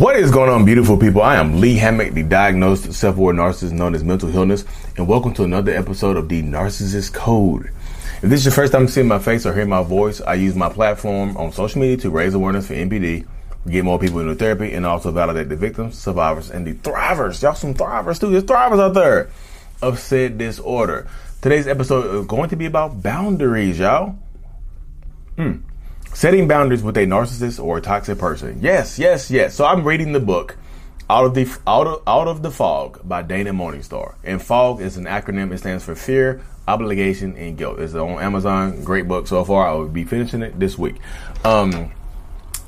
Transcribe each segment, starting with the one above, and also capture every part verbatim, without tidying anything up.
What is going on, beautiful people? I am Lee Hammack, the diagnosed self-aware narcissist known as mental illness, and welcome to another episode of The Narcissist Code. If this is your first time seeing my face or hearing my voice, I use my platform on social media to raise awareness for N P D, get more people into therapy, and also validate the victims, survivors, and the thrivers. Y'all some thrivers too. There's thrivers out there of said disorder. Today's episode is going to be about boundaries, y'all. Hmm. Setting boundaries with a narcissist or a toxic person. Yes, yes, yes. So I'm reading the book, Out of the Out of, Out of the Fog by Dana Morningstar. And FOG is an acronym. It stands for Fear, Obligation, and Guilt. It's on Amazon. Great book so far. I will be finishing it this week. Um,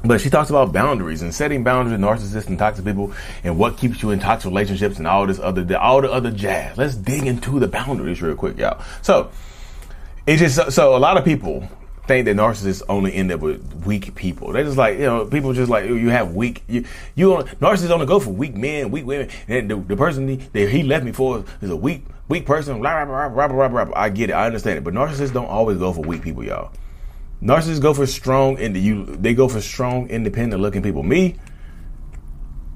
but she talks about boundaries and setting boundaries with narcissists and toxic people and what keeps you in toxic relationships and all this other, all the other jazz. Let's dig into the boundaries real quick, y'all. So, it's just, so a lot of people think that narcissists only end up with weak people. They're just like, you know, people just like, you have weak, you, you only, narcissists only go for weak men, weak women, and the, the person that he left me for is a weak, weak person, blah, blah, blah, blah, blah, blah. I get it, I understand it, but narcissists don't always go for weak people, y'all. Narcissists go for strong, and you, they go for strong, independent looking people. Me,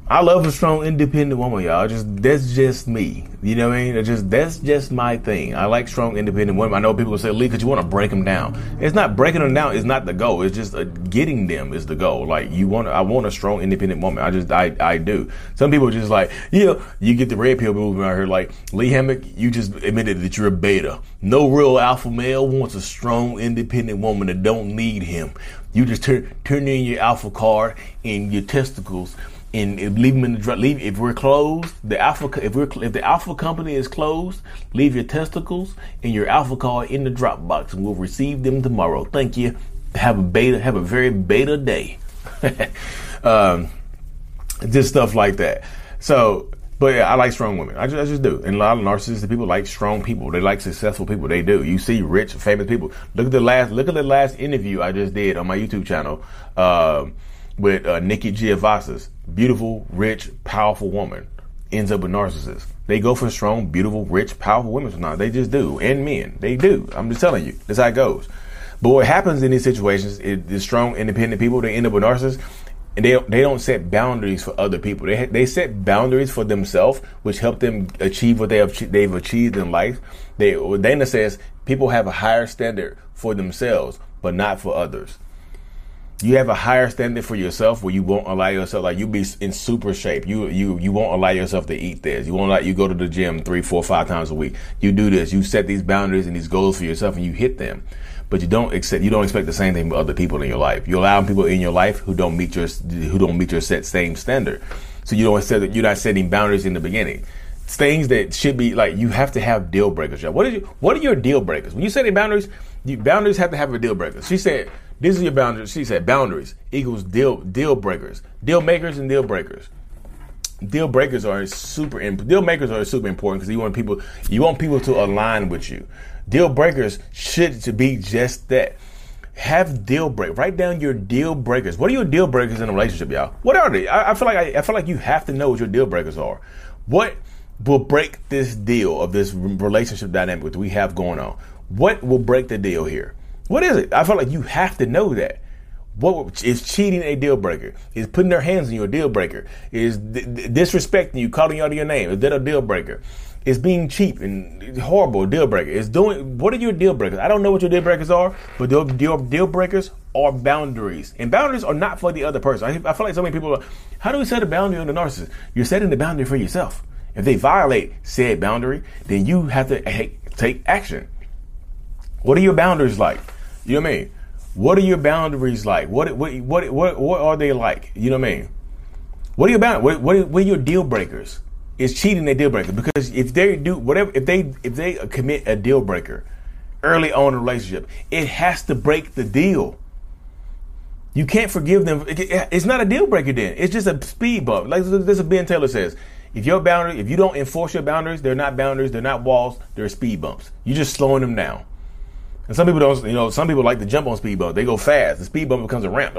I love a strong, independent woman, y'all. Just that's just me. You know what I mean? It's just that's just my thing. I like strong, independent women. I know people will say, "Lee, because you want to break them down." It's not breaking them down. It's not the goal. It's just uh, getting them is the goal. Like you want, I want a strong, independent woman. I just, I, I do. Some people are just like, you know, you get the red pill movement out here. Like Lee Hammack, you just admitted that you're a beta. No real alpha male wants a strong, independent woman that don't need him. You just turn turn in your alpha card and your testicles. And leave them in the leave. If we're closed, the alpha. If we're if the alpha company is closed, leave your testicles and your alpha card in the drop box, and we'll receive them tomorrow. Thank you. Have a beta. Have a very beta day. um, just stuff like that. So, but yeah, I like strong women. I just, I just do. And a lot of narcissistic people like strong people. They like successful people. They do. You see rich, famous people. Look at the last. Look at the last interview I just did on my YouTube channel. Um, with uh, Nikki Giavasis, beautiful, rich, powerful woman, ends up with narcissists. They go for strong, beautiful, rich, powerful women sometimes. They just do, and men, they do. I'm just telling you, that's how it goes. But what happens in these situations is the strong, independent people, they end up with narcissists, and they they don't set boundaries for other people. They they set boundaries for themselves, which help them achieve what they have they've achieved in life. They Dana says people have a higher standard for themselves, but not for others. You have a higher standard for yourself where you won't allow yourself, like you be in super shape. You you you won't allow yourself to eat this. You won't allow, you go to the gym three, four, five times a week. You do this. You set these boundaries and these goals for yourself and you hit them. But you don't accept, you don't expect the same thing from other people in your life. You allow people in your life who don't meet your who don't meet your set same standard. So you don't set, you're not setting boundaries in the beginning. It's things that should be like, you have to have deal breakers. What did you what are your deal breakers? When you set boundaries, you, boundaries have to have a deal breaker. She said, this is your boundaries. She said boundaries equals deal deal breakers, deal makers and deal breakers. Deal breakers are super imp- deal makers are super important because you want people you want people to align with you. Deal breakers should to be just that. Have deal break. Write down your deal breakers. What are your deal breakers in a relationship, y'all? What are they? I, I feel like I, I feel like you have to know what your deal breakers are. What will break this deal of this relationship dynamic that we have going on? What will break the deal here? What is it? I feel like you have to know that. What is cheating a deal breaker? Is putting their hands on you a deal breaker? Is d- d- disrespecting you, calling you out of your name? Is that a deal breaker? Is being cheap and horrible a deal breaker? Is doing, what are your deal breakers? I don't know what your deal breakers are, but deal, deal, deal breakers are boundaries. And boundaries are not for the other person. I, I feel like so many people are, how do we set a boundary on the narcissist? You're setting the boundary for yourself. If they violate said boundary, then you have to ha- take action. What are your boundaries like? You know what I mean? What are your boundaries like? What what what what, what are they like? You know what I mean? What are your boundaries? What, what, what are your deal breakers? Is cheating a deal breaker? Because if they do whatever, if they if they commit a deal breaker early on in a relationship, it has to break the deal. You can't forgive them. It's not a deal breaker then. It's just a speed bump. Like this is Ben Taylor says, if your boundary, if you don't enforce your boundaries, they're not boundaries, they're not walls, they're speed bumps. You're just slowing them down. And some people don't, you know, some people like to jump on speed bumps. They go fast. The speed bump becomes a ramp.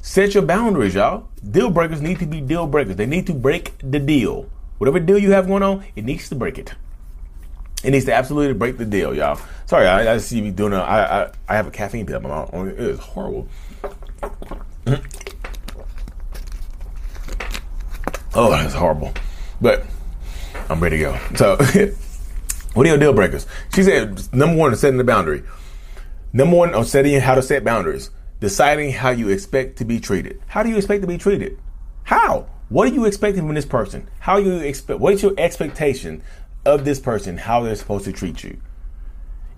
Set your boundaries, y'all. Deal breakers need to be deal breakers. They need to break the deal. Whatever deal you have going on, it needs to break it. It needs to absolutely break the deal, y'all. Sorry, I, I see you doing a, I, I, I have a caffeine pill. It is horrible. Oh, that's horrible. But I'm ready to go. So, what are your deal breakers? She said, number one, setting the boundary. Number one, on setting how to set boundaries. Deciding how you expect to be treated. How do you expect to be treated? How? What are you expecting from this person? How you expect? What is your expectation of this person, how they're supposed to treat you?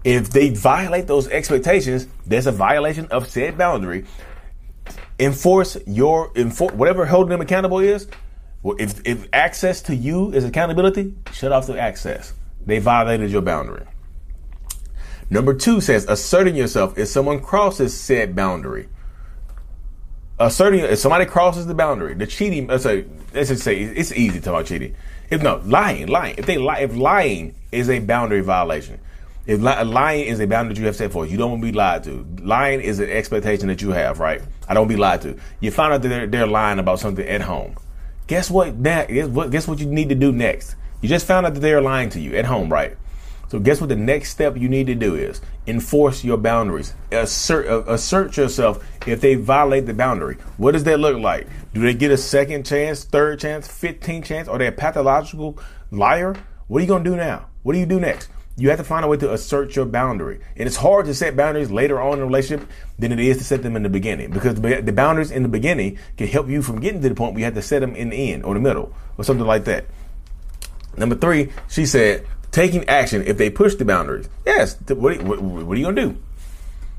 If they violate those expectations, there's a violation of said boundary. Enforce your enforce whatever holding them accountable is. If if access to you is accountability, shut off the access. They violated your boundary. Number two says asserting yourself if someone crosses said boundary. Asserting if somebody crosses the boundary, the cheating. Let's say let's just say it's easy to talk about cheating. If no lying, lying. If they lie, if lying is a boundary violation, if li- lying is a boundary that you have set for, you don't want to be lied to. Lying is an expectation that you have, right? I don't be lied to. You find out that they're, they're lying about something at home. Guess what? That guess what? Guess what you need to do next. You just found out that they're lying to you at home, right? So guess what the next step you need to do is enforce your boundaries. Assert, uh, assert yourself if they violate the boundary. What does that look like? Do they get a second chance, third chance, fifteenth chance? Are they a pathological liar? What are you going to do now? What do you do next? You have to find a way to assert your boundary. And it's hard to set boundaries later on in a relationship than it is to set them in the beginning, because the boundaries in the beginning can help you from getting to the point where you have to set them in the end or the middle or something like that. Number three, she said, taking action if they push the boundaries. Yes. What, what, what are you going to do?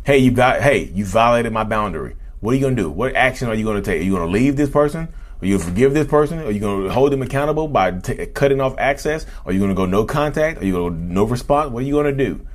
Hey, you got. Hey, you violated my boundary. What are you going to do? What action are you going to take? Are you going to leave this person? Are you going to forgive this person? Are you going to hold them accountable by t- cutting off access? Are you going to go no contact? Are you going to go no response? What are you going to do?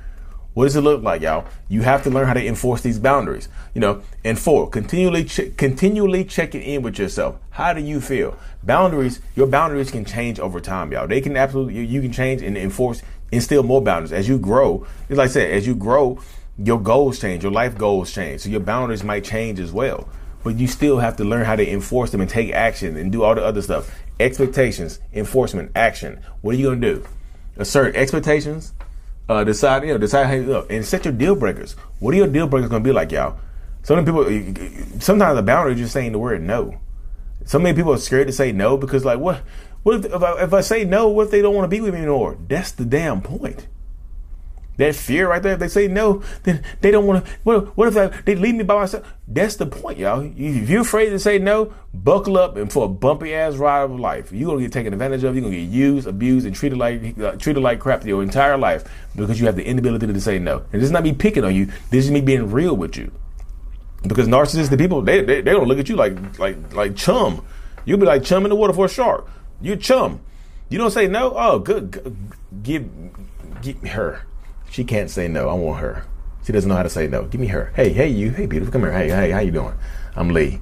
What does it look like, y'all? You have to learn how to enforce these boundaries, you know. And four, continually, che- continually checking in with yourself. How do you feel? Boundaries, your boundaries can change over time, y'all. They can absolutely, you can change and enforce, instill more boundaries as you grow. It's like I said, as you grow, your goals change, your life goals change, so your boundaries might change as well. But you still have to learn how to enforce them and take action and do all the other stuff. Expectations, enforcement, action. What are you gonna do? Assert expectations. Uh, decide, you know, decide how you look and set your deal breakers. What are your deal breakers going to be like, y'all? Some people, sometimes the boundary is just saying the word no. So many people are scared to say no because, like, what? What if, if, I, if I say no? What if they don't want to be with me anymore? That's the damn point. That fear right there. If they say no, then they don't want to. What, what if I, they leave me by myself? That's the point, y'all. If you're afraid to say no, buckle up and for a bumpy ass ride of life. You're gonna get taken advantage of. You're gonna get used, abused, and treated like uh, treated like crap your entire life because you have the inability to say no. And this is not me picking on you. This is me being real with you. Because narcissistic people, they they, they don't look at you like like like chum. You'll be like chum in the water for a shark. You're chum. You don't say no. Oh, good. good. Give give her. She can't say no. I want her. She doesn't know how to say no. Give me her. Hey, hey, you. Hey, beautiful. Come here. Hey, hey, how you doing? I'm Lee.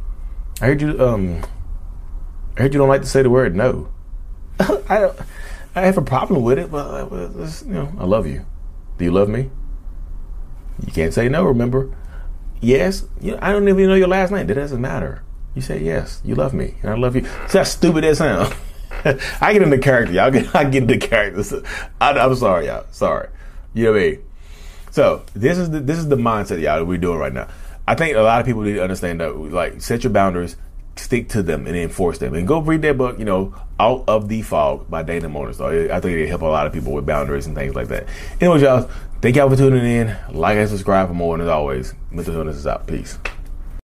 I heard you. Um, I heard you don't like to say the word no. I don't. I have a problem with it, but you know, I love you. Do you love me? You can't say no. Remember? Yes. You know, I don't even know your last name. That doesn't matter. You say yes. You love me, and I love you. See how stupid that sounds. I get into character, y'all. I get, I get into character. I, I'm sorry, y'all. Sorry. You know what I mean? So this is the, this is the mindset, y'all, that we're doing right now. I think a lot of people need to understand that, like, set your boundaries, stick to them, and enforce them. And go read that book, you know, Out of the Fog by Dana Morningstar. I think it help a lot of people with boundaries and things like that. Anyways, y'all, thank y'all for tuning in. Like and subscribe for more. And as always, mental healness is out. Peace.